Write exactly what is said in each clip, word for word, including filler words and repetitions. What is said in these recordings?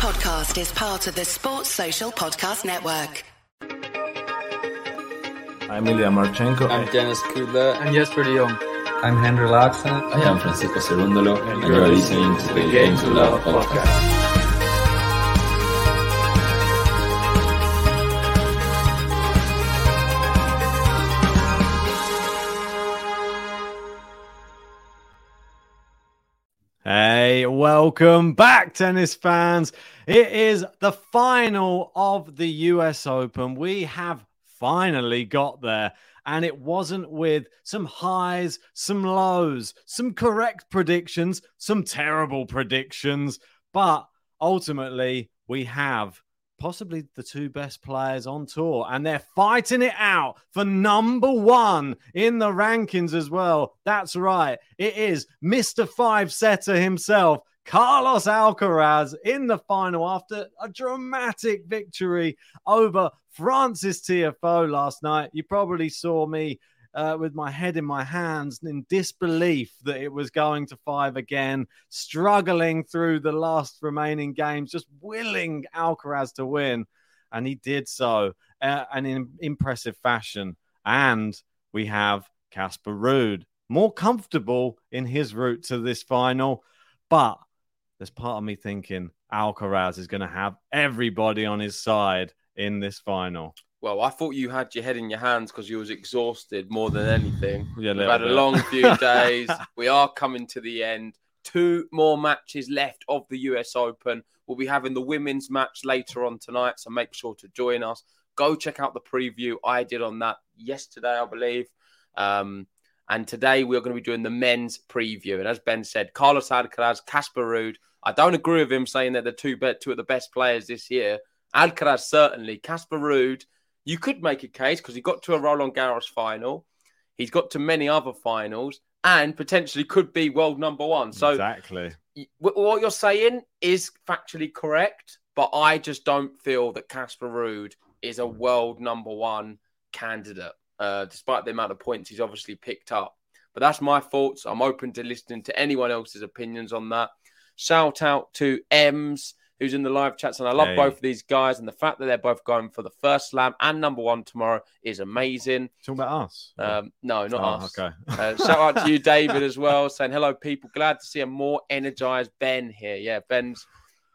podcast is part of the Sports Social Podcast Network. I'm Ilia Marchenko. I'm Dennis Kudla. I'm Jesper Dion. I'm Henry Laxa. I am Francisco Cerundolo. And you're listening to the Games of Love podcast. Hey, welcome back, tennis fans. It is the final of the U S Open. We have finally got there, and it wasn't with some highs, some lows, some correct predictions, some terrible predictions, but ultimately we have possibly the two best players on tour, and they're fighting it out for number one in the rankings as well. That's right. It is Mister Five-setter himself, Carlos Alcaraz, in the final after a dramatic victory over Francis Tiafoe last night. You probably saw me Uh, with my head in my hands in disbelief that it was going to five again, struggling through the last remaining games, just willing Alcaraz to win. And he did so uh, and in impressive fashion. And we have Casper Ruud, more comfortable in his route to this final. But there's part of me thinking Alcaraz is going to have everybody on his side in this final. Well, I thought you had your head in your hands because you was exhausted more than anything. Yeah, We've had bit. a long few days. We are coming to the end. Two more matches left of the U S Open. We'll be having the women's match later on tonight, so make sure to join us. Go check out the preview I did on that yesterday, I believe. Um, and today we're going to be doing the men's preview. And as Ben said, Carlos Alcaraz, Casper Ruud. I don't agree with him saying that they're two, be- two of the best players this year. Alcaraz certainly. Casper Ruud. You could make a case because he got to a Roland Garros final. He's got to many other finals and potentially could be world number one. So exactly what you're saying is factually correct, but I just don't feel that Casper Ruud is a world number one candidate, uh, despite the amount of points he's obviously picked up. But that's my thoughts. I'm open to listening to anyone else's opinions on that. Shout out to Ems, who's in the live chats, and I love hey. both of these guys, and the fact that they're both going for the first slam and number one tomorrow is amazing. Talking about us? Um, no, not oh, us. Okay. uh, shout out to you, David, as well, saying, hello, people. Glad to see a more energized Ben here. Yeah, Ben's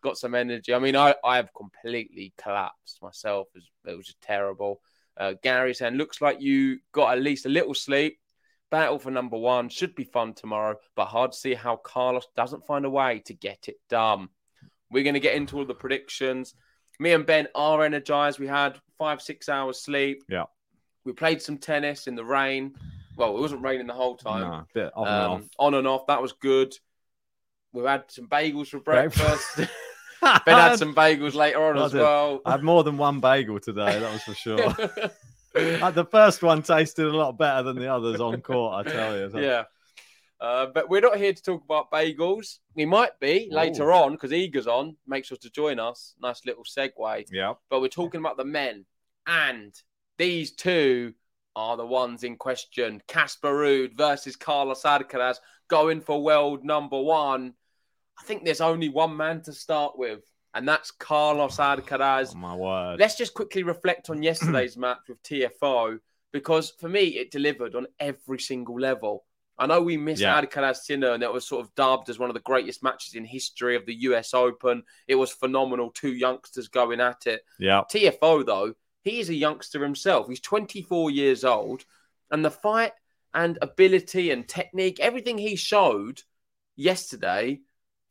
got some energy. I mean, I, I have completely collapsed myself. It was, it was just terrible. Uh, Gary saying, looks like you got at least a little sleep. Battle for number one. Should be fun tomorrow, but hard to see how Carlos doesn't find a way to get it done. We're going to get into all the predictions. Me and Ben are energized. We had five, six hours sleep. Yeah. We played some tennis in the rain. Well, it wasn't raining the whole time. No, a bit on, um, and off. on and off. That was good. We had some bagels for breakfast. Ben had some bagels later on I as did. well. I had more than one bagel today, that was for sure. The first one tasted a lot better than the others on court, I tell you. So. Yeah. Uh, but we're not here to talk about bagels. We might be Ooh. later on because Iga's on. Make sure to join us. Nice little segue. Yeah. But we're talking about the men. And these two are the ones in question. Casper Ruud versus Carlos Alcaraz going for world number one. I think there's only one man to start with, and that's Carlos Alcaraz. Oh, my word. Let's just quickly reflect on yesterday's match with T F O because for me, it delivered on every single level. I know we missed yeah. Alcaraz Sinner, and it was sort of dubbed as one of the greatest matches in history of the U S Open. It was phenomenal. Two youngsters going at it. Yeah. T F O, though, he is a youngster himself. He's twenty-four years old. And the fight and ability and technique, everything he showed yesterday,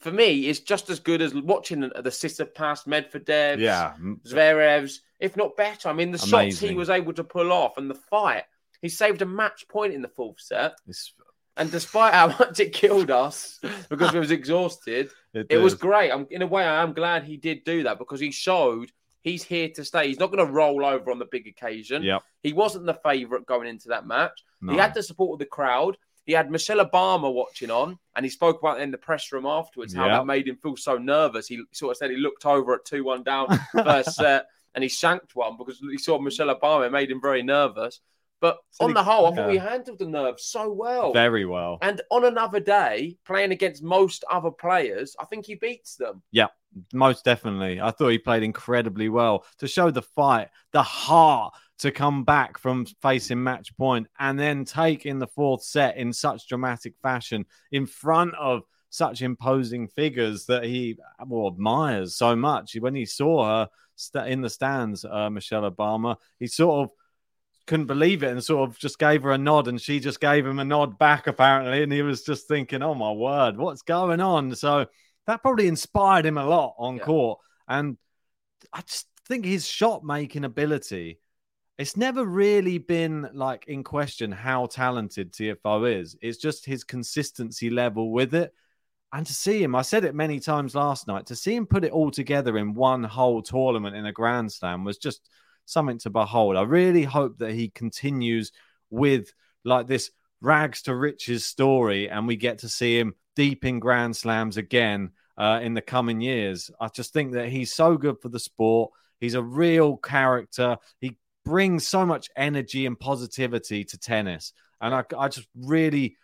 for me, is just as good as watching the Tsitsipas, Medvedevs, yeah. Zverevs, if not better. I mean, the Amazing. shots he was able to pull off and the fight. He saved a match point in the fourth set. It's... And despite how much it killed us because we was exhausted, it, it was great. I'm, in a way, I am glad he did do that because he showed he's here to stay. He's not going to roll over on the big occasion. Yep. He wasn't the favourite going into that match. No. He had the support of the crowd. He had Michelle Obama watching on, and he spoke about it in the press room afterwards, how yep. that made him feel so nervous. He sort of said he looked over at two one down first set, and he shanked one because he saw Michelle Obama. It made him very nervous. But so on the, the whole, I yeah. thought we handled the nerves so well. Very well. And on another day, playing against most other players, I think he beats them. Yeah, most definitely. I thought he played incredibly well to show the fight, the heart to come back from facing match point and then take in the fourth set in such dramatic fashion in front of such imposing figures that he well, admires so much. When he saw her st- in the stands, uh, Michelle Obama, he sort of couldn't believe it and sort of just gave her a nod, and she just gave him a nod back, apparently. And he was just thinking, oh my word, what's going on? So that probably inspired him a lot on yeah. court. And I just think his shot making ability, it's never really been like in question how talented Tiafoe is. It's just his consistency level with it. And to see him, I said it many times last night, to see him put it all together in one whole tournament in a Grand Slam was just something to behold. I really hope that he continues with like this rags to riches story and we get to see him deep in Grand Slams again uh, in the coming years. I just think that he's so good for the sport. He's a real character. He brings so much energy and positivity to tennis. And I, I just really...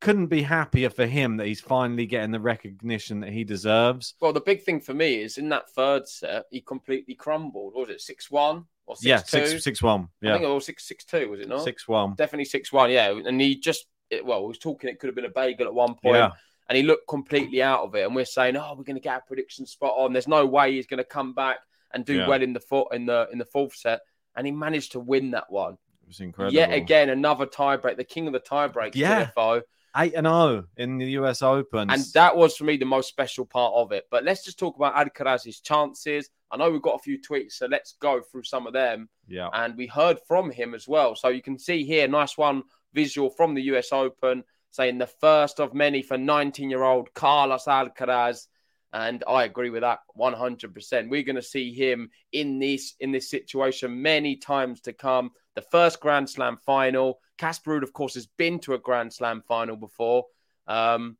couldn't be happier for him that he's finally getting the recognition that he deserves. Well, the big thing for me is in that third set, he completely crumbled. What was it, six one or six two? Yeah, six one. Yeah. I think it was six two, was it not? six one. Definitely six one, yeah. And he just, it, well, he was talking it could have been a bagel at one point. Yeah. And he looked completely out of it. And we're saying, oh, we're going to get our prediction spot on. There's no way he's going to come back and do yeah. well in the, four, in, the, in the fourth set. And he managed to win that one. It was incredible. Yet again, another tiebreak, the king of the tiebreaks, yeah. Tiafoe. eight and oh in the U S Open. And that was, for me, the most special part of it. But let's just talk about Alcaraz's chances. I know we've got a few tweets, so let's go through some of them. Yeah. And we heard from him as well. So you can see here, nice one visual from the U S Open, saying the first of many for nineteen-year-old Carlos Alcaraz. And I agree with that one hundred percent. We're going to see him in this in this situation many times to come. The first Grand Slam final. Casper Ruud, of course, has been to a Grand Slam final before. Um,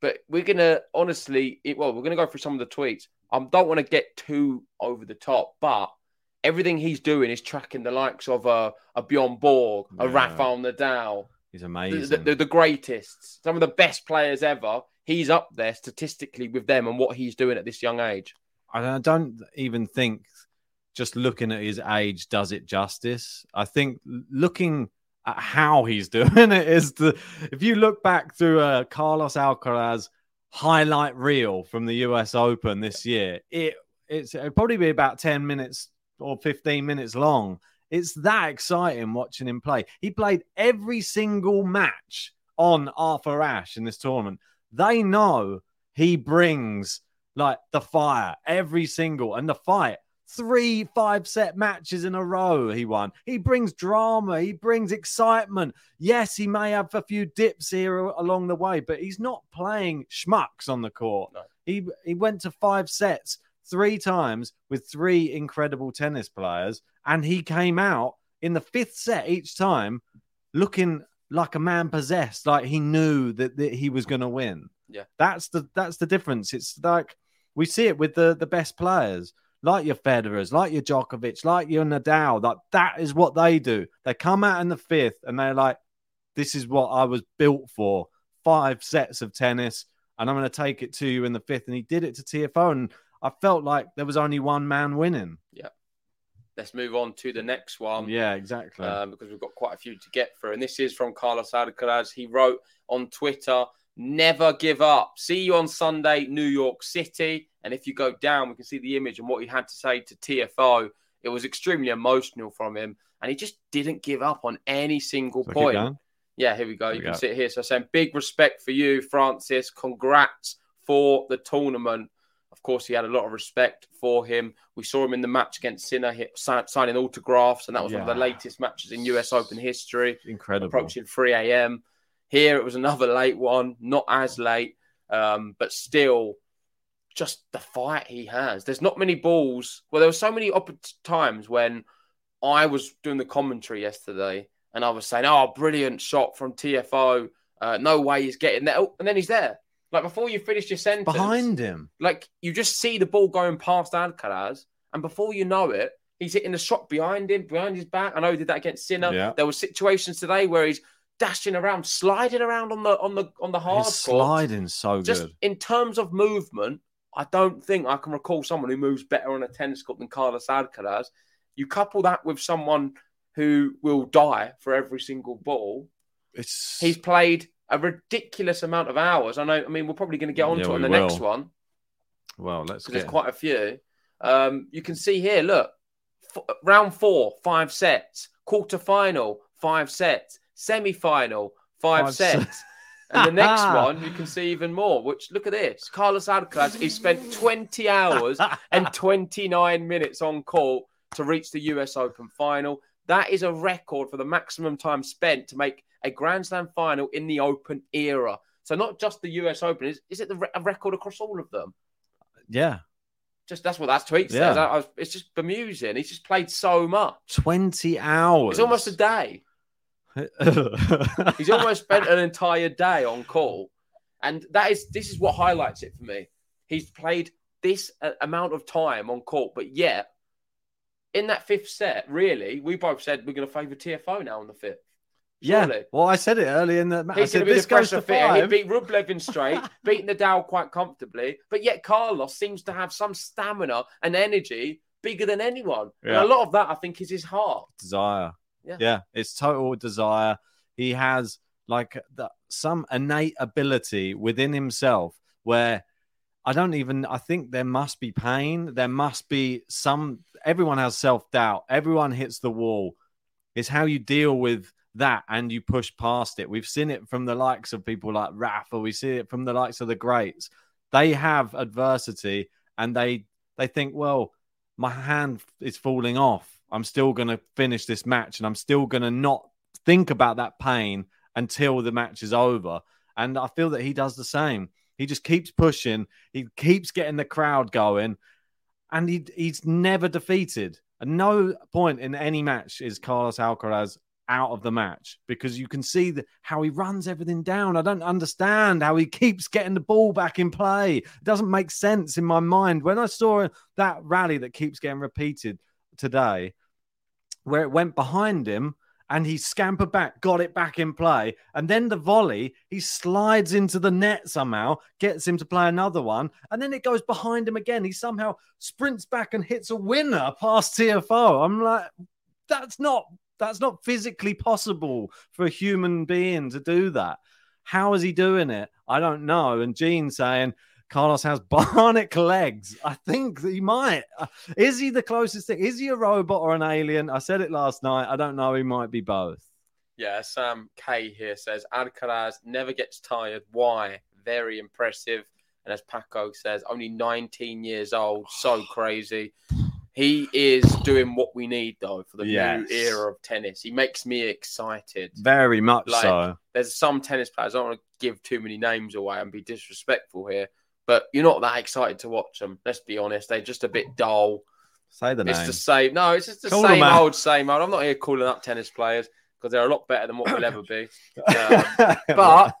but we're going to, honestly, it, well, we're going to go through some of the tweets. I don't want to get too over the top, but everything he's doing is tracking the likes of a, a Bjorn Borg, yeah. a Rafael Nadal. He's amazing. The, the, the greatest. Some of the best players ever. He's up there statistically with them and what he's doing at this young age. I don't even think just looking at his age does it justice. I think looking at how he's doing it is the... If you look back through uh, Carlos Alcaraz highlight reel from the U S Open this year, it it's, it'll probably be about ten minutes or fifteen minutes long. It's that exciting watching him play. He played every single match on Arthur Ashe in this tournament. They know he brings like the fire every single and the fight. Three five-set matches in a row he won. He brings drama. He brings excitement. Yes, he may have a few dips here along the way, but he's not playing schmucks on the court. No. He he went to five sets three times with three incredible tennis players, and he came out in the fifth set each time looking like a man possessed, like he knew that, that he was going to win. Yeah, that's the that's the difference. It's like we see it with the, the best players, like your Federers, like your Djokovic, like your Nadal. Like that is what they do. They come out in the fifth and they're like, "This is what I was built for. Five sets of tennis, and I'm going to take it to you in the fifth." And he did it to Tiafoe, and I felt like there was only one man winning. Yeah. Let's move on to the next one. Yeah, exactly. Um, because we've got quite a few to get through. And this is from Carlos Alcaraz. He wrote on Twitter, never give up. See you on Sunday, New York City. And if you go down, we can see the image and what he had to say to Tiafoe. It was extremely emotional from him. And he just didn't give up on any single so point. Yeah, here we go. Here you we can go. Sit here. So saying, big respect for you, Francis. Congrats for the tournament. Of course, he had a lot of respect for him. We saw him in the match against Sinner signing autographs, and that was yeah. one of the latest matches in U S Open history. Incredible. Approaching three a.m. Here, it was another late one, not as late, um, but still just the fight he has. There's not many balls. Well, there were so many op- times when I was doing the commentary yesterday, and I was saying, oh, brilliant shot from Tiafoe. Uh, no way he's getting there. Oh, and then he's there. Like, before you finish your sentence... Behind him. Like, you just see the ball going past Alcaraz, and before you know it, He's hitting the shot behind him, behind his back. I know he did that against Sinner. Yeah. There were situations today where he's dashing around, sliding around on the on the on the hard court. Sliding so just good. In terms of movement, I don't think I can recall someone who moves better on a tennis court than Carlos Alcaraz. You couple that with someone who will die for every single ball. It's he's played a ridiculous amount of hours. I know. I mean, we're probably going to get onto yeah, it on the will. next one. Well, let's get there's quite a few. Um, you can see here. Look, f- round four, five sets. Quarter final, five sets. Semi-final, five, five sets. sets. And the next one, you can see even more, which, look at this. Carlos Alcaraz, he spent twenty hours and twenty-nine minutes on court to reach the U S Open final. That is a record for the maximum time spent to make a Grand Slam final in the Open era. So not just the U S Open. Is, is it the re- a record across all of them? Yeah. Just that's what that tweet says. Yeah. I, I was, it's just bemusing. He's just played so much. twenty hours. It's almost a day. He's almost spent an entire day on call, and that is this is what highlights it for me. He's played this uh, amount of time on court, but yet in that fifth set, really, we both said we're going to favour Tiafoe now in the fifth. Surely. Yeah, well, I said it earlier in the match. He's going to be the pressure fitter. He beat Rublev in straight, beat Nadal quite comfortably, but yet Carlos seems to have some stamina and energy bigger than anyone. Yeah. And a lot of that, I think, is his heart, desire. Yeah. yeah, it's total desire. He has like the, some innate ability within himself where I don't even, I think there must be pain. There must be some, everyone has self-doubt. Everyone hits the wall. It's how you deal with that and you push past it. We've seen it from the likes of people like Rafa. We see it from the likes of the greats. They have adversity and they they think, well, my hand is falling off. I'm still going to finish this match and I'm still going to not think about that pain until the match is over. And I feel that he does the same. He just keeps pushing. He keeps getting the crowd going and he he's never defeated. At no point in any match is Carlos Alcaraz out of the match because you can see the, how he runs everything down. I don't understand how he keeps getting the ball back in play. It doesn't make sense in my mind. When I saw that rally that keeps getting repeated today, where it went behind him and he scampered back, got it back in play. And then the volley, he slides into the net somehow, gets him to play another one. And then it goes behind him again. He somehow sprints back and hits a winner past Tiafoe. I'm like, that's not, that's not physically possible for a human being to do that. How is he doing it? I don't know. And Gene saying, Carlos has bionic legs. I think that he might. Is he the closest thing? Is he a robot or an alien? I said it last night. I don't know. He might be both. Yeah, Sam K here says, Alcaraz never gets tired. Why? Very impressive. And as Paco says, only nineteen years old. So crazy. He is doing what we need, though, for the yes. new era of tennis. He makes me excited. Very much like, so. There's some tennis players. I don't want to give too many names away and be disrespectful here. But you're not that excited to watch them. Let's be honest. They're just a bit dull. Say the name. It's the same. No, it's just the Call same old, same old. I'm not here calling up tennis players because they're a lot better than what we'll ever be. Um, but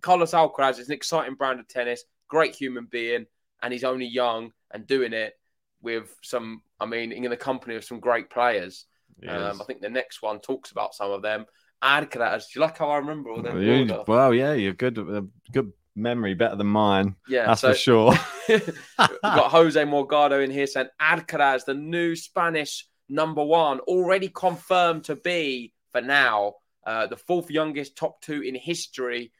Carlos Alcaraz is an exciting brand of tennis, great human being, and he's only young and doing it with some, I mean, in the company of some great players. Yes. Um, I think the next one talks about some of them. Alcaraz, do you like how I remember all them? You, well, yeah, you're good. Uh, good. Memory better than mine, yeah, that's so, for sure. We've got Jose Morgado in here saying Alcaraz, the new Spanish number one, already confirmed to be for now uh, the fourth youngest top two in history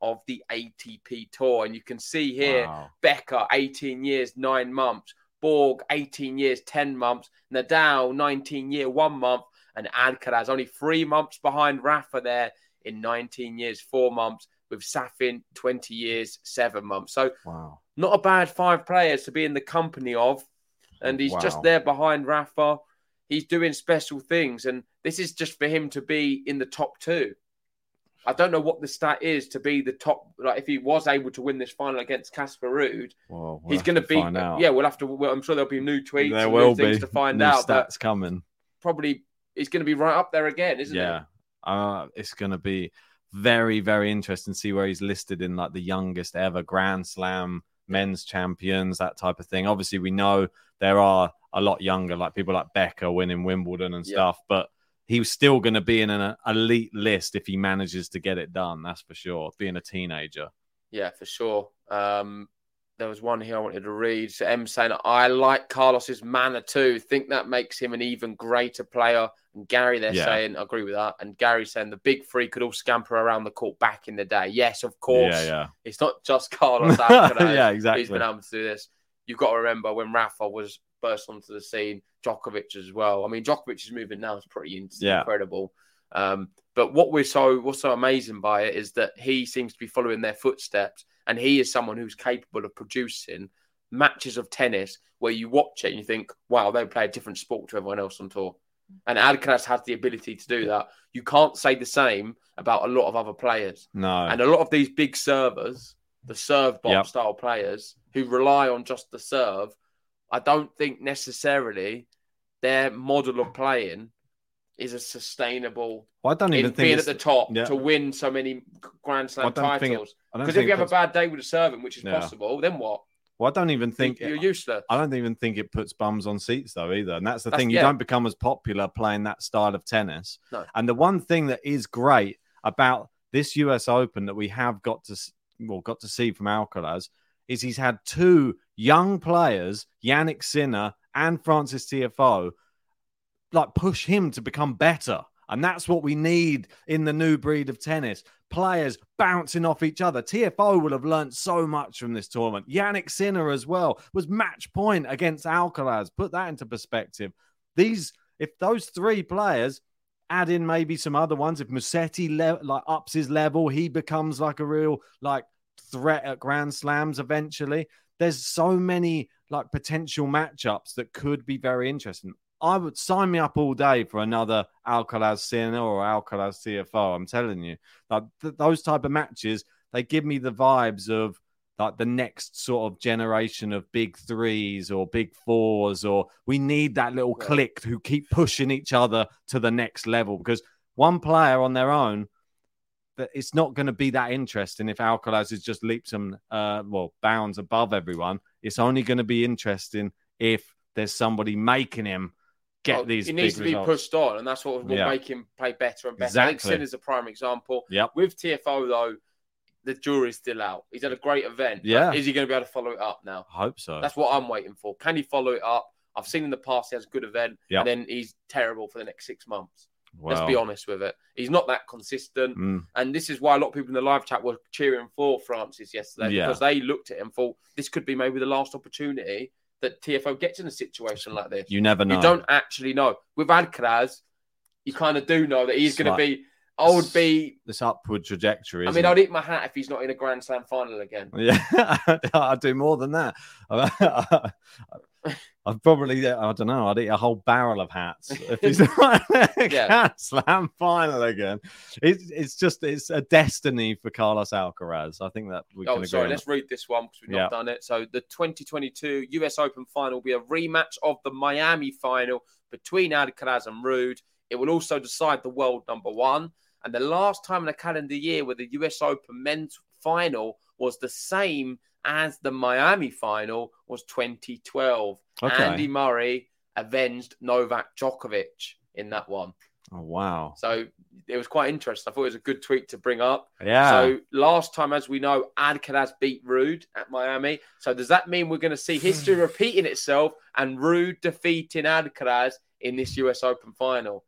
of the A T P tour. And you can see here wow. Becker, eighteen years, nine months, Borg, eighteen years, ten months, Nadal, nineteen year, one month, and Alcaraz only three months behind Rafa there in nineteen years, four months. With Safin, twenty years, seven months. So wow. not a bad five players to be in the company of. And he's wow. just there behind Rafa. He's doing special things. And this is just for him to be in the top two. I don't know what the stat is to be the top. Like if he was able to win this final against Casper Ruud, well, we'll he's going to be. Yeah, we'll have to. Well, I'm sure there'll be new tweets. There and will new be things to find new out. That's coming. Probably he's going to be right up there again, isn't yeah. it? Yeah, uh, it's going to be. Very, very interesting to see where he's listed in like the youngest ever Grand Slam men's champions, that type of thing. Obviously, we know there are a lot younger, like people like Becker winning Wimbledon and yeah. stuff, but he was still going to be in an elite list if he manages to get it done. That's for sure. Being a teenager. Yeah, for sure. Um, there was one here I wanted to read. So M saying, I like Carlos's manner too. Think that makes him an even greater player. And Gary, they're yeah. saying, I agree with that. And Gary saying the big three could all scamper around the court back in the day. Yes, of course. Yeah, yeah. It's not just Carlos Alcaraz. yeah, exactly. He's been able to do this. You've got to remember when Rafa was... burst onto the scene, Djokovic as well. I mean, Djokovic's movement now is pretty yeah. incredible. Um, but what we're so what's so amazing by it is that he seems to be following their footsteps, and he is someone who's capable of producing matches of tennis where you watch it and you think, wow, they play a different sport to everyone else on tour. And Alcaraz has the ability to do that. You can't say the same about a lot of other players. No. And a lot of these big servers, the serve bomb yep. style players who rely on just the serve, I don't think necessarily their model of playing is a sustainable. Well, I don't even in think being at the top yeah. to win so many Grand Slam titles. Because if you have puts... a bad day with a servant, which is yeah. possible, then what? Well, I don't even think you're it, useless. I don't even think it puts bums on seats though either, and that's the that's, thing. You yeah. don't become as popular playing that style of tennis. No. And the one thing that is great about this U S Open that we have got to well got to see from Alcaraz is he's had two young players, Jannik Sinner and Francis Tiafoe, like push him to become better. And that's what we need in the new breed of tennis. Players bouncing off each other. Tiafoe will have learned so much from this tournament. Jannik Sinner as well was match point against Alcaraz. Put that into perspective. These, if those three players... add in maybe some other ones. If Moutet le- like ups his level, he becomes like a real like threat at Grand Slams eventually. There's so many like potential matchups that could be very interesting. I would sign me up all day for another Alcaraz Sinner or Alcaraz Tiafoe. I'm telling you, like th- those type of matches, they give me the vibes of like the next sort of generation of big threes or big fours, or we need that little yeah. clique who keep pushing each other to the next level, because one player on their own, that it's not going to be that interesting. If Alcaraz is just leaps and uh, well bounds above everyone, it's only going to be interesting if there's somebody making him get well, these. He needs big to results. Be pushed on, and that's what will yeah. make him play better and better. Exactly. Alcaraz is a prime example. Yep. With Tiafoe though, the jury's still out. He's had a great event. Yeah. Is he going to be able to follow it up now? I hope so. That's what I'm waiting for. Can he follow it up? I've seen in the past he has a good event, yep. and then he's terrible for the next six months. Wow. Let's be honest with it. He's not that consistent. Mm. And this is why a lot of people in the live chat were cheering for Francis yesterday, yeah. because they looked at him and thought, this could be maybe the last opportunity that Tiafoe gets in a situation like this. You never know. You don't actually know. With Alcaraz, you kind of do know that he's going like- to be... I would be... this upward trajectory, I mean, I'd it? eat my hat if he's not in a Grand Slam final again. Yeah, I'd do more than that. I'd probably, I don't know, I'd eat a whole barrel of hats if he's not in a yeah. Grand Slam final again. It's, it's just, it's a destiny for Carlos Alcaraz. I think that we oh, can sorry, agree let's on. Read this one because we've yeah. not done it. So the twenty twenty-two U S Open final will be a rematch of the Miami final between Alcaraz and Ruud. It will also decide the world number one. And the last time in a calendar year where the U S Open men's final was the same as the Miami final was twenty twelve. Okay. Andy Murray avenged Novak Djokovic in that one. Oh, wow. So it was quite interesting. I thought it was a good tweet to bring up. Yeah. So last time, as we know, Alcaraz beat Ruud at Miami. So does that mean we're going to see history repeating itself and Ruud defeating Alcaraz in this U S Open final?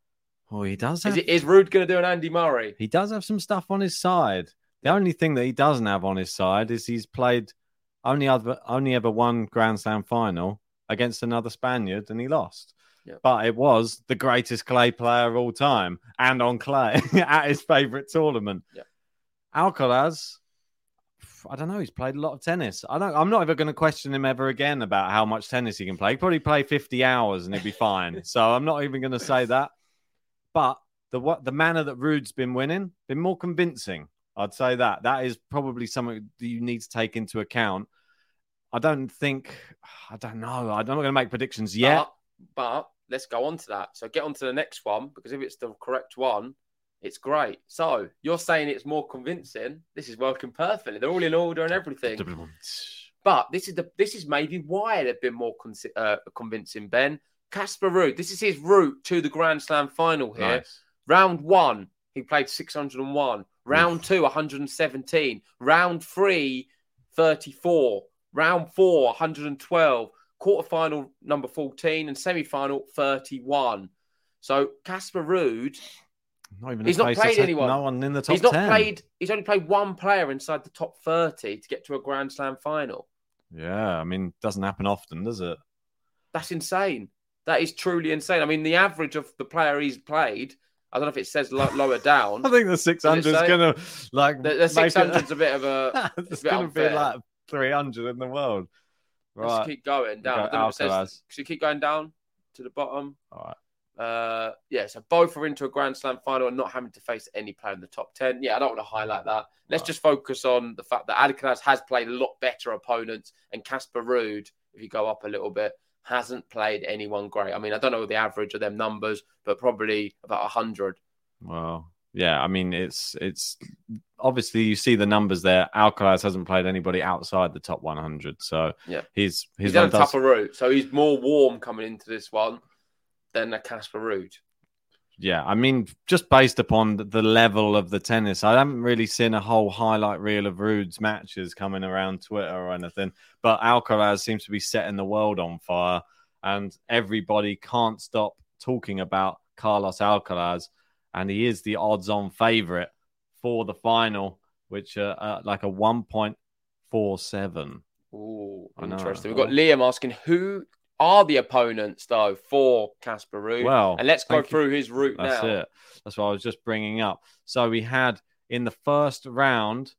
Oh, he does. Have... Is, it, is Ruud going to do an Andy Murray? He does have some stuff on his side. The only thing that he doesn't have on his side is he's played only other, only ever one Grand Slam final against another Spaniard, and he lost. Yeah. But it was the greatest clay player of all time, and on clay at his favourite tournament. Yeah. Alcaraz, I don't know. He's played a lot of tennis. I don't. I'm not ever going to question him ever again about how much tennis he can play. He probably play fifty hours and he'd be fine. So I'm not even going to say that. But the what the manner that Ruud's been winning, been more convincing. I'd say that. That is probably something that you need to take into account. I don't think, I don't know. I'm not going to make predictions yet. But, but let's go on to that. So get on to the next one, because if it's the correct one, it's great. So you're saying it's more convincing. This is working perfectly. They're all in order and everything. But this is the this is maybe why they've been more con- uh, convincing, Ben. Casper Ruud, this is his route to the Grand Slam final here. Nice. Round one, he played six hundred one. Round two, one hundred seventeen. Round three, thirty-four. Round four, one hundred twelve. Quarterfinal, number fourteen. And semi-final, thirty-one. So, Casper Ruud, not even he's not played anyone. No one in the top he's not ten. Played, he's only played one player inside the top thirty to get to a Grand Slam final. Yeah, I mean, doesn't happen often, does it? That's insane. That is truly insane. I mean, the average of the player he's played, I don't know if it says lo- lower down. I think the six hundred is going to, like... The, the six hundred is a bit of a... It's going to be like three hundred in the world. Right. Let's keep going down. Go I don't know if it says, should keep going down to the bottom? All right. Uh, yeah, so both are into a Grand Slam final and not having to face any player in the top ten. Yeah, I don't want to highlight that. Let's right. just focus on the fact that Alcaraz has played a lot better opponents, and Casper Ruud, if you go up a little bit, hasn't played anyone great. I mean, I don't know the average of them numbers, but probably about one hundred. Well, yeah, I mean, it's it's obviously you see the numbers there. Alcaraz hasn't played anybody outside the top one hundred, so yeah, he's he's, he's on a does... tougher route. So he's more warm coming into this one than a Casper Ruud. Yeah, I mean, just based upon the level of the tennis, I haven't really seen a whole highlight reel of Ruud's matches coming around Twitter or anything, but Alcaraz seems to be setting the world on fire, and everybody can't stop talking about Carlos Alcaraz, and he is the odds-on favourite for the final, which are uh, like a one point four seven. Ooh, interesting. We've got Liam asking, who are the opponents, though, for Casper Ruud? Well, and let's go through you. his route That's now. That's it. That's what I was just bringing up. So we had, in the first round,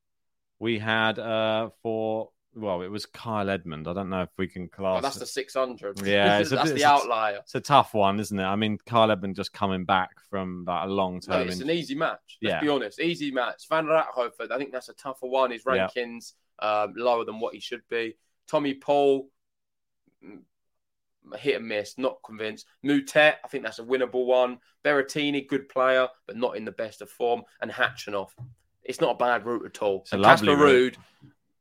we had uh, for, well, it was Kyle Edmund. I don't know if we can class oh, That's it. the six hundred. Yeah. It's that's a, the outlier. It's a tough one, isn't it? I mean, Kyle Edmund just coming back from like, a long term. No, it's in... an easy match. Let's yeah. be honest. Easy match. Van Raathoven, I think that's a tougher one. His ranking's yeah. uh, lower than what he should be. Tommy Paul, hit and miss, not convinced. Moutet, I think that's a winnable one. Berrettini, good player, but not in the best of form. And Khachanov, it's not a bad route at all. So Casper Ruud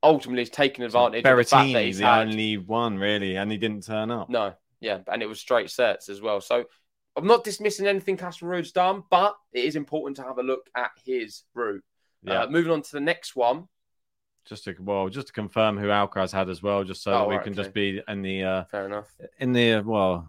ultimately is taking advantage so of the fact that he's the had... only one, really, and he didn't turn up. No, yeah, and it was straight sets as well. So I'm not dismissing anything Casper Ruud's done, but it is important to have a look at his route. Yeah. Uh, moving on to the next one. Just to well, just to confirm who Alcaraz had as well, just so oh, that we right, can okay. just be in the uh, fair enough in the uh, well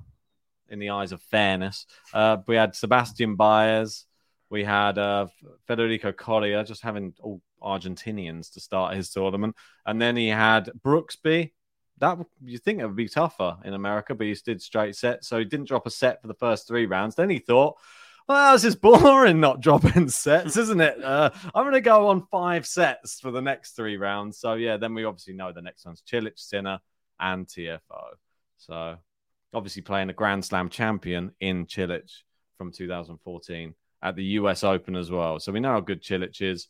in the eyes of fairness. Uh, we had Sebastian Baez, we had uh, Federico Coria, just having all Argentinians to start his tournament, and then he had Brooksby. That you think it would be tougher in America, but he did straight set, so he didn't drop a set for the first three rounds. Then he thought, well, this is boring not dropping sets, isn't it? Uh, I'm going to go on five sets for the next three rounds. So, yeah, then we obviously know the next one's Cilic, Sinner and Tiafoe. So, obviously playing a Grand Slam champion in Cilic from two thousand fourteen at the U S Open as well. So, we know how good Cilic is.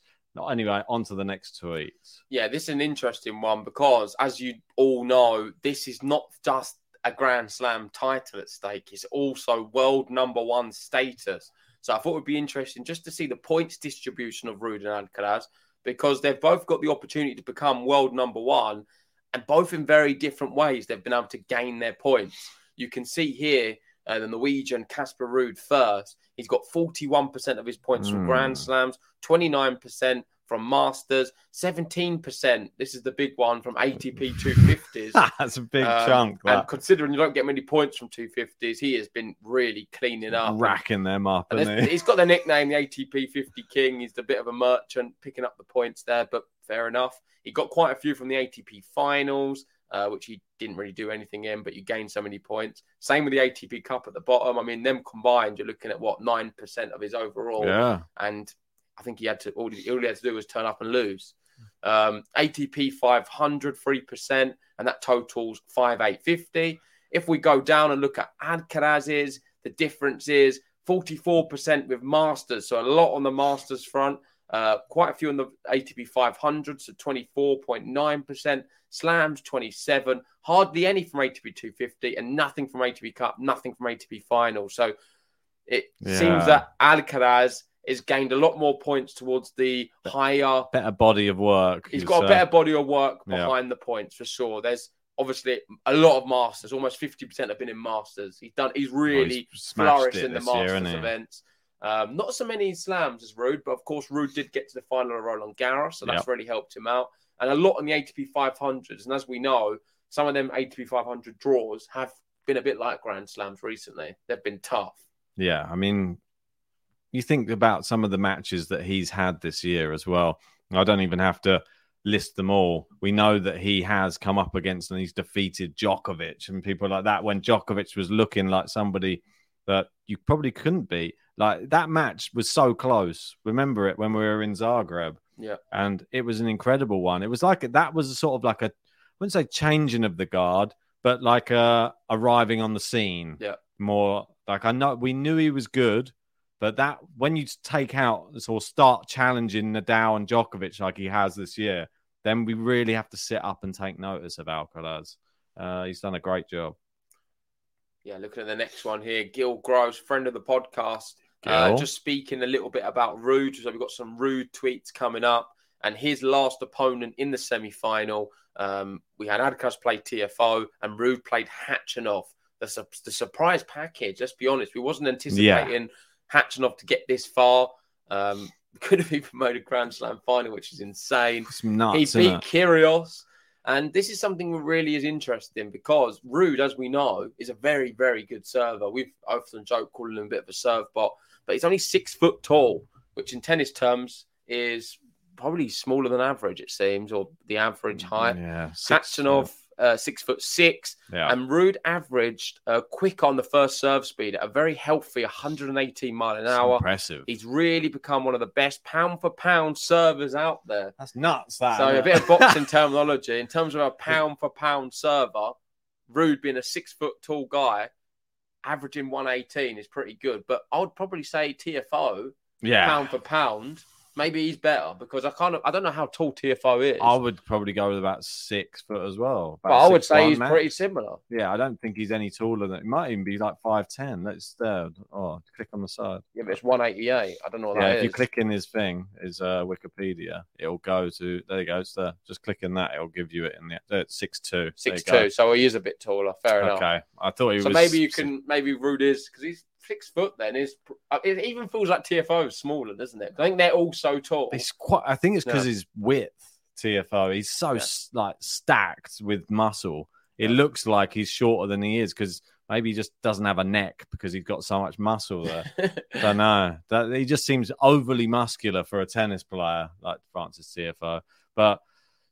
Anyway, on to the next tweet. Yeah, this is an interesting one because, as you all know, this is not just a Grand Slam title at stake. It's also world number one status. So I thought it would be interesting just to see the points distribution of Ruud and Alcaraz because they've both got the opportunity to become world number one and both in very different ways they've been able to gain their points. You can see here uh, the Norwegian Casper Ruud first. He's got forty-one percent of his points mm. from Grand Slams, twenty-nine percent from Masters, seventeen percent. This is the big one from A T P two fifties. That's a big um, chunk. That. And considering you don't get many points from two fifties, he has been really cleaning up. Racking them up, isn't he? He's got the nickname, the A T P fifty King. He's a bit of a merchant, picking up the points there, but fair enough. He got quite a few from the A T P finals, uh, which he didn't really do anything in, but you gain so many points. Same with the A T P Cup at the bottom. I mean, them combined, you're looking at, what, nine percent of his overall. Yeah. And I think he had to, all he, all he had to do was turn up and lose. Um, A T P five hundred, three percent, and that totals five thousand eight hundred fifty. If we go down and look at Alcaraz's, the difference is forty-four percent with Masters. So a lot on the Masters front, uh, quite a few on the A T P five hundred, so twenty-four point nine percent, Slams twenty-seven, hardly any from A T P two fifty, and nothing from A T P Cup, nothing from A T P Finals. So it yeah. seems that Alcaraz has gained a lot more points towards the higher... Better body of work. He's got a better body of work behind yeah. the points, for sure. There's obviously a lot of Masters. Almost fifty percent have been in Masters. He's done. He's really well, he's flourished in the Masters year, events. Um, not so many slams as Ruud, but of course Ruud did get to the final of Roland Garros, so that's yep. really helped him out. And a lot on the A T P five hundreds. And as we know, some of them A T P five hundred draws have been a bit like Grand Slams recently. They've been tough. Yeah, I mean, you think about some of the matches that he's had this year as well. I don't even have to list them all. We know that he has come up against and he's defeated Djokovic and people like that when Djokovic was looking like somebody that you probably couldn't beat. Like, that match was so close. Remember it when we were in Zagreb? Yeah. And it was an incredible one. It was like, that was sort of like a, I wouldn't say changing of the guard, but like a arriving on the scene. Yeah. More like, I know we knew he was good, but that when you take out or start challenging Nadal and Djokovic like he has this year, then we really have to sit up and take notice of Alcaraz. Uh, he's done a great job. Yeah, looking at the next one here, Gil Gross, friend of the podcast, uh, just speaking a little bit about Ruud. So we've got some Ruud tweets coming up, and his last opponent in the semi-final, um, we had Alcaraz play Tiafoe and Ruud played Khachanov. The, su- the surprise package. Let's be honest, we wasn't anticipating yeah. Khachanov to get this far. Um, could have even made a Grand Slam final, which is insane. It's nuts, he beat it? Kyrgios. And this is something that really is interesting because Ruud, as we know, is a very, very good server. We've often joked calling him a bit of a serve bot, but he's only six foot tall, which in tennis terms is probably smaller than average, it seems, or the average height. Yeah, Khachanov, yeah. uh, six foot six, yeah. and Ruud averaged uh, quick on the first serve speed at a very healthy one hundred eighteen miles an hour. That's impressive. He's really become one of the best pound for pound servers out there. That's nuts. That so yeah. a bit of boxing terminology in terms of a pound for pound server. Ruud being a six foot tall guy, averaging one eighteen is pretty good. But I would probably say T F O, yeah. pound for pound. Maybe he's better because I can't. I don't know how tall Tiafoe is. I would probably go with about six foot as well. But I would say he's man. pretty similar. Yeah, I don't think he's any taller than. It might even be like five ten. That's third. Oh, click on the side. Yeah, but it's one eighty eight. I don't know what yeah, that if is. If you click in his thing, his uh, Wikipedia, it'll go to there. You go. It's there. Just click in that. It'll give you it in the uh, six two. Six two. Go. So he is a bit taller. Fair enough. Okay, I thought he so was. So maybe you can maybe Ruud is because he's. Six foot, then is it even feels like T F O is smaller, doesn't it? I think they're all so tall. It's quite. I think it's because yeah. his width, T F O, he's so yeah. like stacked with muscle. It yeah. looks like he's shorter than he is because maybe he just doesn't have a neck because he's got so much muscle there. I don't know. That he just seems overly muscular for a tennis player like Francis Tiafoe, but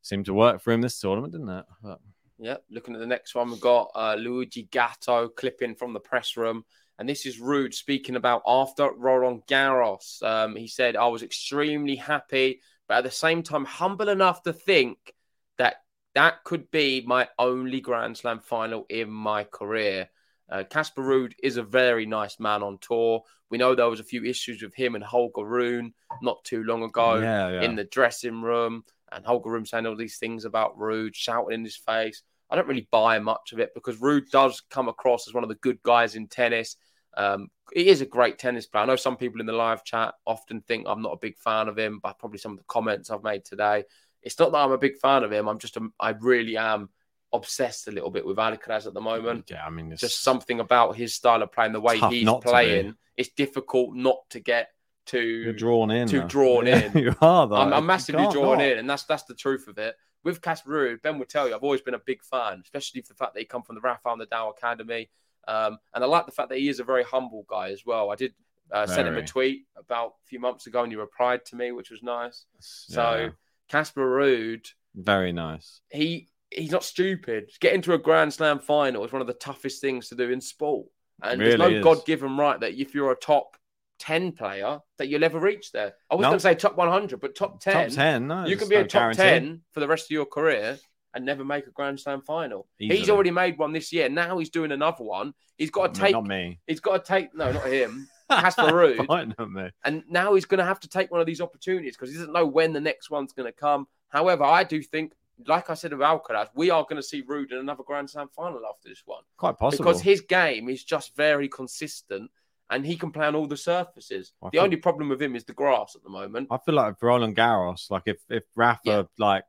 seemed to work for him this tournament, didn't it? But... Yeah. Looking at the next one, we've got uh, Luigi Gatto clipping from the press room. And this is Ruud speaking about after Roland Garros. Um, he said, I was extremely happy, but at the same time, humble enough to think that that could be my only Grand Slam final in my career. Uh, Casper Ruud is a very nice man on tour. We know there was a few issues with him and Holger Rune not too long ago yeah, yeah. in the dressing room. And Holger Rune saying all these things about Ruud, shouting in his face. I don't really buy much of it because Ruud does come across as one of the good guys in tennis. Um, he is a great tennis player. I know some people in the live chat often think I'm not a big fan of him, but probably some of the comments I've made today. It's not that I'm a big fan of him. I'm just, a, I really am obsessed a little bit with Alcaraz at the moment. Yeah, I mean, it's just something about his style of playing, the way he's playing. It's difficult not to get too You're drawn in. Too though. drawn in. You are though. I'm, I'm massively drawn not. in, and that's that's the truth of it. With Casper Ruud, Ben will tell you, I've always been a big fan, especially for the fact that he come from the Rafael Nadal Academy. Um, and I like the fact that he is a very humble guy as well. I did uh, send him a tweet about a few months ago and he replied to me, which was nice. Yeah. So Casper Ruud. Very nice. He He's not stupid. Getting to a Grand Slam final is one of the toughest things to do in sport. And really there's no is. God-given right that if you're a top ten player, that you'll ever reach there. I was nope. going to say top one hundred, but top ten. Top ten, no. You can be no a top guarantee. ten for the rest of your career and never make a Grand Slam final. Easily. He's already made one this year. Now he's doing another one. He's got to no, take... Not me. He's got to take... No, not him. Casper Ruud. Fine, not me. And now he's going to have to take one of these opportunities because he doesn't know when the next one's going to come. However, I do think, like I said of Alcaraz, we are going to see Ruud in another Grand Slam final after this one. Quite possible. Because his game is just very consistent and he can play on all the surfaces. I the think... only problem with him is the grass at the moment. I feel like Roland Garros, like if, if Rafa yeah. like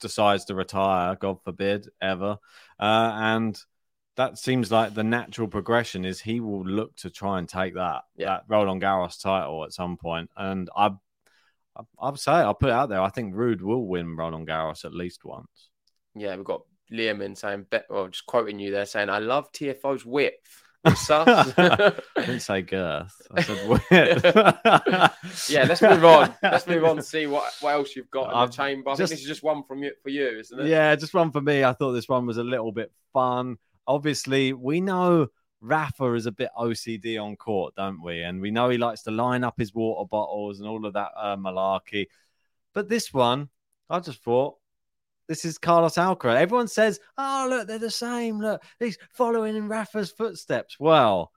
decides to retire, God forbid, ever, uh, and that seems like the natural progression is he will look to try and take that, yeah. that Roland Garros title at some point. And I, I, I would say, I'll put it out there, I think Ruud will win Roland Garros at least once. Yeah, we've got Liam in saying, well, just quoting you there, saying, I love T F O's width. I didn't say girth. I said width. Yeah, let's move on. Let's move on and see what, what else you've got in I've the chamber. I just, think this is just one from you, for you, isn't it? Yeah, just one for me. I thought this one was a little bit fun. Obviously, we know Rafa is a bit O C D on court, don't we? And we know he likes to line up his water bottles and all of that uh, malarkey. But this one, I just thought, this is Carlos Alcaraz. Everyone says, oh, look, they're the same. Look, he's following in Rafa's footsteps. Well,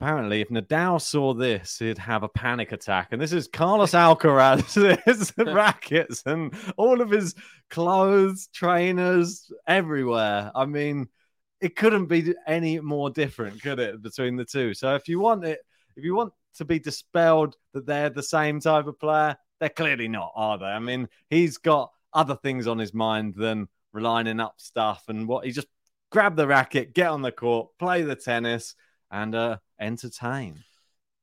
apparently, if Nadal saw this, he'd have a panic attack. And this is Carlos Alcaraz, his rackets and all of his clothes, trainers, everywhere. I mean, it couldn't be any more different, could it, between the two? So if you want it, if you want to be dispelled that they're the same type of player, they're clearly not, are they? I mean, he's got other things on his mind than lining up stuff and what. He just grab the racket, get on the court, play the tennis, and uh, entertain.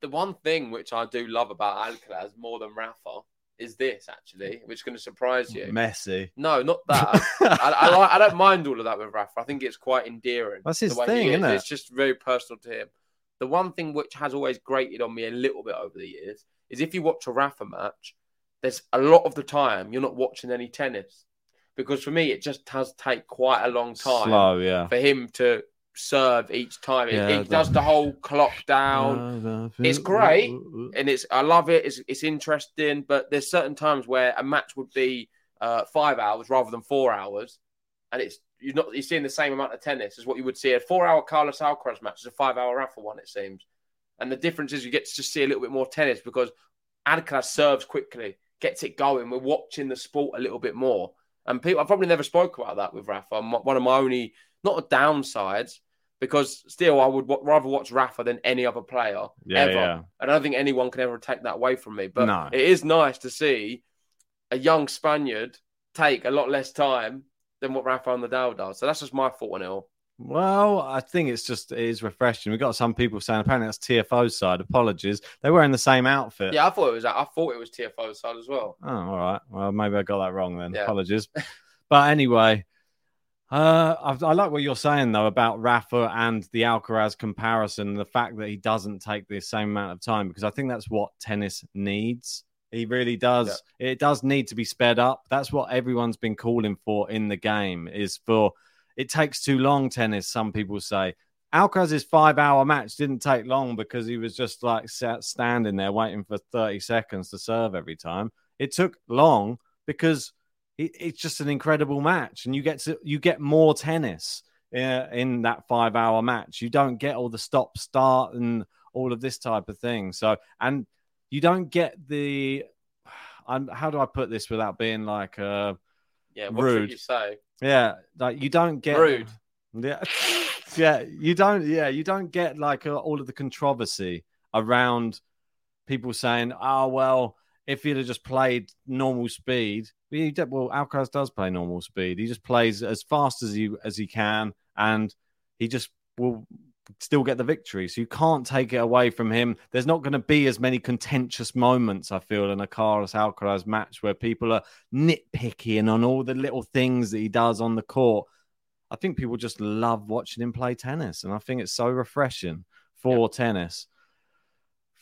The one thing which I do love about Alcaraz more than Rafa is this, actually, which is going to surprise you. Messy. No, not that. I, I I don't mind all of that with Rafa. I think it's quite endearing. That's his thing, is. Isn't it? It's just very personal to him. The one thing which has always grated on me a little bit over the years is if you watch a Rafa match, there's a lot of the time you're not watching any tennis. Because for me, it just does take quite a long time Slow, yeah. for him to serve each time. He yeah, does the whole clock down. It's great. And it's I love it. It's, it's interesting. But there's certain times where a match would be uh, five hours rather than four hours. And it's you're not you're seeing the same amount of tennis as what you would see. A four-hour Carlos Alcaraz match is a five-hour Rafa one, it seems. And the difference is you get to just see a little bit more tennis because Alcaraz serves quickly. Gets it going. We're watching the sport a little bit more. And people, I've probably never spoke about that with Rafa. One of my only, not a downsides, because still I would w- rather watch Rafa than any other player yeah, ever. Yeah. And I don't think anyone can ever take that away from me. But no. It is nice to see a young Spaniard take a lot less time than what Rafa and Nadal does. So that's just my thought on it all. Well, I think it's just, it is refreshing. We've got some people saying, apparently that's T F O's side. Apologies. They were in the same outfit. Yeah, I thought it was I thought it was T F O's side as well. Oh, all right. Well, maybe I got that wrong then. Yeah. Apologies. But anyway, uh, I, I like what you're saying, though, about Rafa and the Alcaraz comparison, the fact that he doesn't take the same amount of time, because I think that's what tennis needs. He really does. Yeah. It does need to be sped up. That's what everyone's been calling for in the game, is for... It takes too long, tennis, some people say. Alcaraz's five-hour match didn't take long because he was just like sat, standing there waiting for thirty seconds to serve every time. It took long because it, it's just an incredible match, and you get to, you get more tennis uh, in that five-hour match. You don't get all the stop-start and all of this type of thing. So, and you don't get the... I'm, how do I put this without being like... Uh, yeah, what rude. Should you say? Yeah, like you don't get rude. Yeah, yeah, you don't. Yeah, you don't get like a, all of the controversy around people saying, "Oh, well, if he'd have just played normal speed," he did, well, Alcaraz does play normal speed. He just plays as fast as he as he can, and he just will still get the victory. So you can't take it away from him. There's not going to be as many contentious moments, I feel, in a Carlos Alcaraz match where people are nitpicking on all the little things that he does on the court. I think people just love watching him play tennis, and I think it's so refreshing for yep. tennis.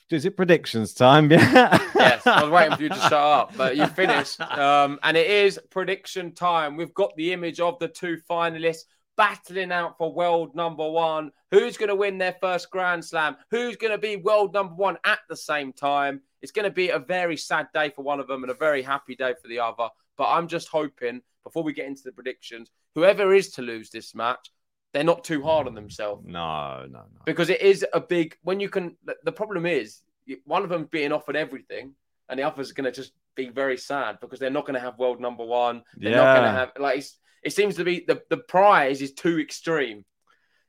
Is it predictions time? Yeah. Yes, I was waiting for you to shut up, but you finished. Um, and it is prediction time. We've got the image of the two finalists battling out for world number one. Who's going to win their first Grand Slam? Who's going to be world number one at the same time? It's going to be a very sad day for one of them and a very happy day for the other. But I'm just hoping, before we get into the predictions, whoever is to lose this match, they're not too hard on themselves. No, no, no. Because it is a big... When you can... The problem is, one of them's being offered everything and the other's going to just be very sad because they're not going to have world number one. They're yeah. not going to have... like. It's, It seems to be the, the prize is too extreme.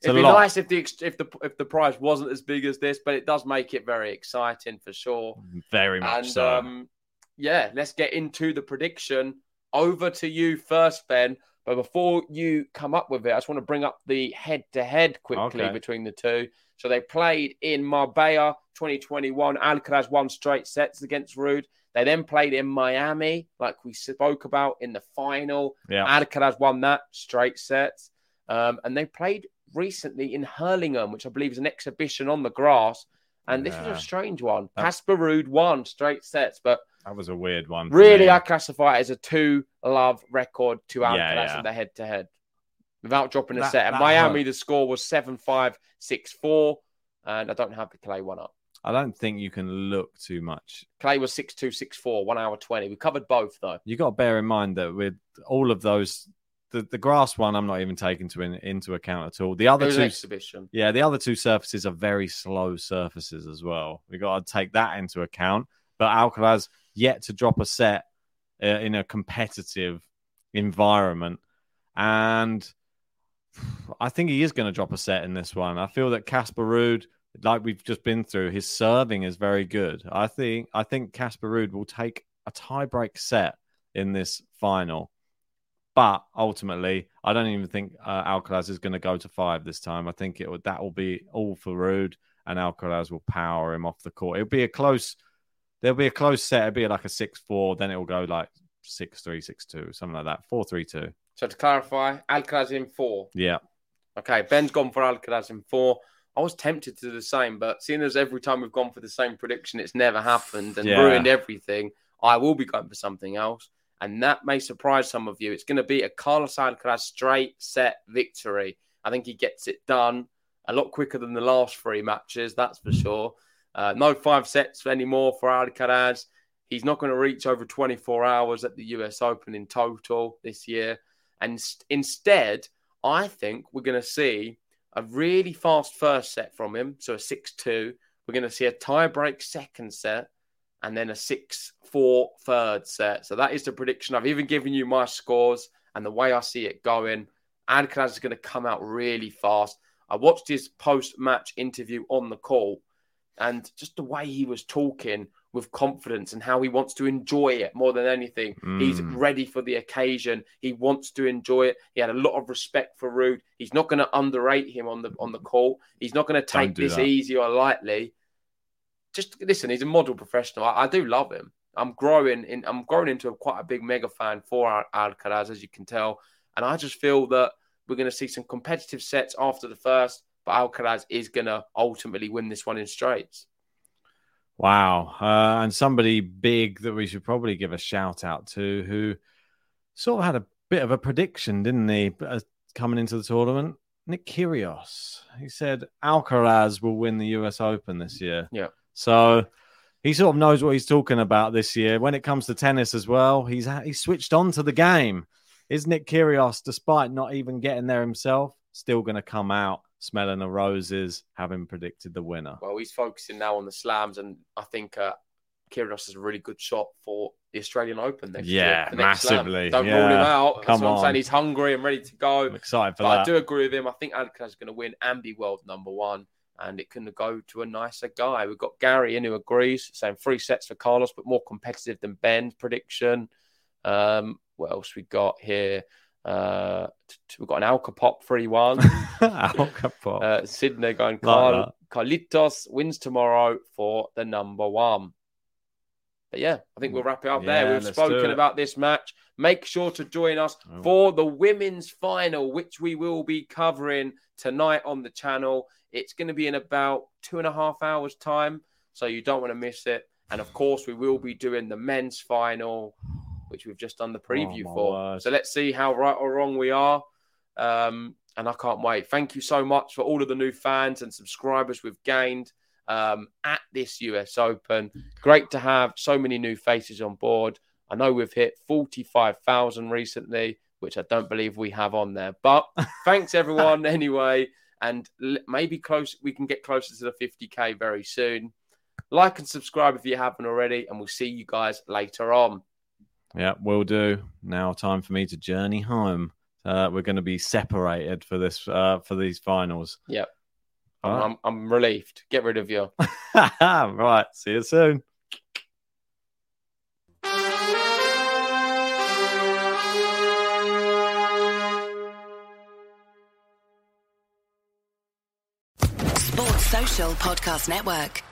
It'd be nice if the if the if the prize wasn't as big as this, but it does make it very exciting for sure. Very much and, so. Um, yeah, let's get into the prediction. Over to you first, Ben. But before you come up with it, I just want to bring up the head-to-head quickly okay. between the two. So they played in Marbella twenty twenty-one. Alcaraz won straight sets against Ruud. They then played in Miami, like we spoke about in the final. Yeah. Alcaraz won that straight sets. Um, and they played recently in Hurlingham, which I believe is an exhibition on the grass. And this yeah. was a strange one. Casper Ruud won straight sets, but that was a weird one. Really, me. I classify it as a two-love record to Alcaraz yeah, yeah. in the head-to-head without dropping a that, set. And Miami, hurt. the score was seven five, six four. And I don't have the Clay one up. I don't think you can look too much. Clay was six two, six four, one hour twenty. We covered both, though. You got to bear in mind that with all of those, the, the grass one, I'm not even taking to in, into account at all. The other two, exhibition. Yeah, the other two surfaces are very slow surfaces as well. We got to take that into account. But Alcaraz yet to drop a set uh, in a competitive environment. And I think he is going to drop a set in this one. I feel that Casper Ruud, like we've just been through, his serving is very good. I think I think Casper Ruud will take a tie-break set in this final. But ultimately, I don't even think uh, Alcaraz is going to go to five this time. I think it would, that will be all for Ruud, and Alcaraz will power him off the court. It'll be a close... There'll be a close set. It'll be like a six four. Then it'll go like six three, six two, something like that. four three two. So to clarify, Alcaraz in four. Yeah. Okay, Ben's gone for Alcaraz in four. I was tempted to do the same, but seeing as every time we've gone for the same prediction, it's never happened and yeah. ruined everything, I will be going for something else. And that may surprise some of you. It's going to be a Carlos Alcaraz straight set victory. I think he gets it done a lot quicker than the last three matches, that's for sure. Uh, no five sets anymore for Alcaraz. He's not going to reach over twenty-four hours at the U S Open in total this year. And st- instead, I think we're going to see a really fast first set from him, so a six two. We're going to see a tie-break second set and then a six four third set. So that is the prediction. I've even given you my scores and the way I see it going. Alcaraz is going to come out really fast. I watched his post-match interview on the call. And just the way he was talking with confidence and how he wants to enjoy it more than anything. Mm. He's ready for the occasion. He wants to enjoy it. He had a lot of respect for Ruud. He's not going to underrate him on the on the call. He's not going to take this that. easy or lightly. Just listen, he's a model professional. I, I do love him. I'm growing in. I'm growing into a, quite a big mega fan for Alcaraz, as you can tell. And I just feel that we're going to see some competitive sets after the first. But Alcaraz is going to ultimately win this one in straights. Wow. Uh, and somebody big that we should probably give a shout out to, who sort of had a bit of a prediction, didn't he, uh, coming into the tournament? Nick Kyrgios. He said Alcaraz will win the U S Open this year. Yeah. So he sort of knows what he's talking about this year. When it comes to tennis as well, he's, he's switched on to the game. Is Nick Kyrgios, despite not even getting there himself, still going to come out smelling the roses, having predicted the winner? Well, he's focusing now on the slams, and I think uh, Kyrgios is a really good shot for the Australian Open next yeah, year. Next massively. Slam. Don't yeah. rule him out. Come That's what on. I'm saying. He's hungry and ready to go. I'm excited for but that. I do agree with him. I think Alcaraz is going to win and be world number one, and it couldn't go to a nicer guy. We've got Gary in who agrees, saying three sets for Carlos, but more competitive than Ben's prediction. Um, what else we got here? Uh, we've got an Alcapop three one. Alcapop. Uh, Sydney going, Carl- Carlitos wins tomorrow for the number one. But yeah, I think we'll wrap it up yeah, there. We've spoken about this match. Make sure to join us oh. for the women's final, which we will be covering tonight on the channel. It's going to be in about two and a half hours time, so you don't want to miss it. And of course, we will be doing the men's final, which we've just done the preview oh for. Word. So let's see how right or wrong we are. Um, and I can't wait. Thank you so much for all of the new fans and subscribers we've gained um, at this U S Open. Great to have so many new faces on board. I know we've hit forty-five thousand recently, which I don't believe we have on there. But thanks, everyone, anyway. And maybe close, we can get closer to the fifty K very soon. Like and subscribe if you haven't already, and we'll see you guys later on. Yeah, will do. Now time for me to journey home. uh, we're going to be separated for this uh, for these finals. Yep. All right. I'm, I'm relieved. Get rid of you. Right. See you soon. Sports Social Podcast Network.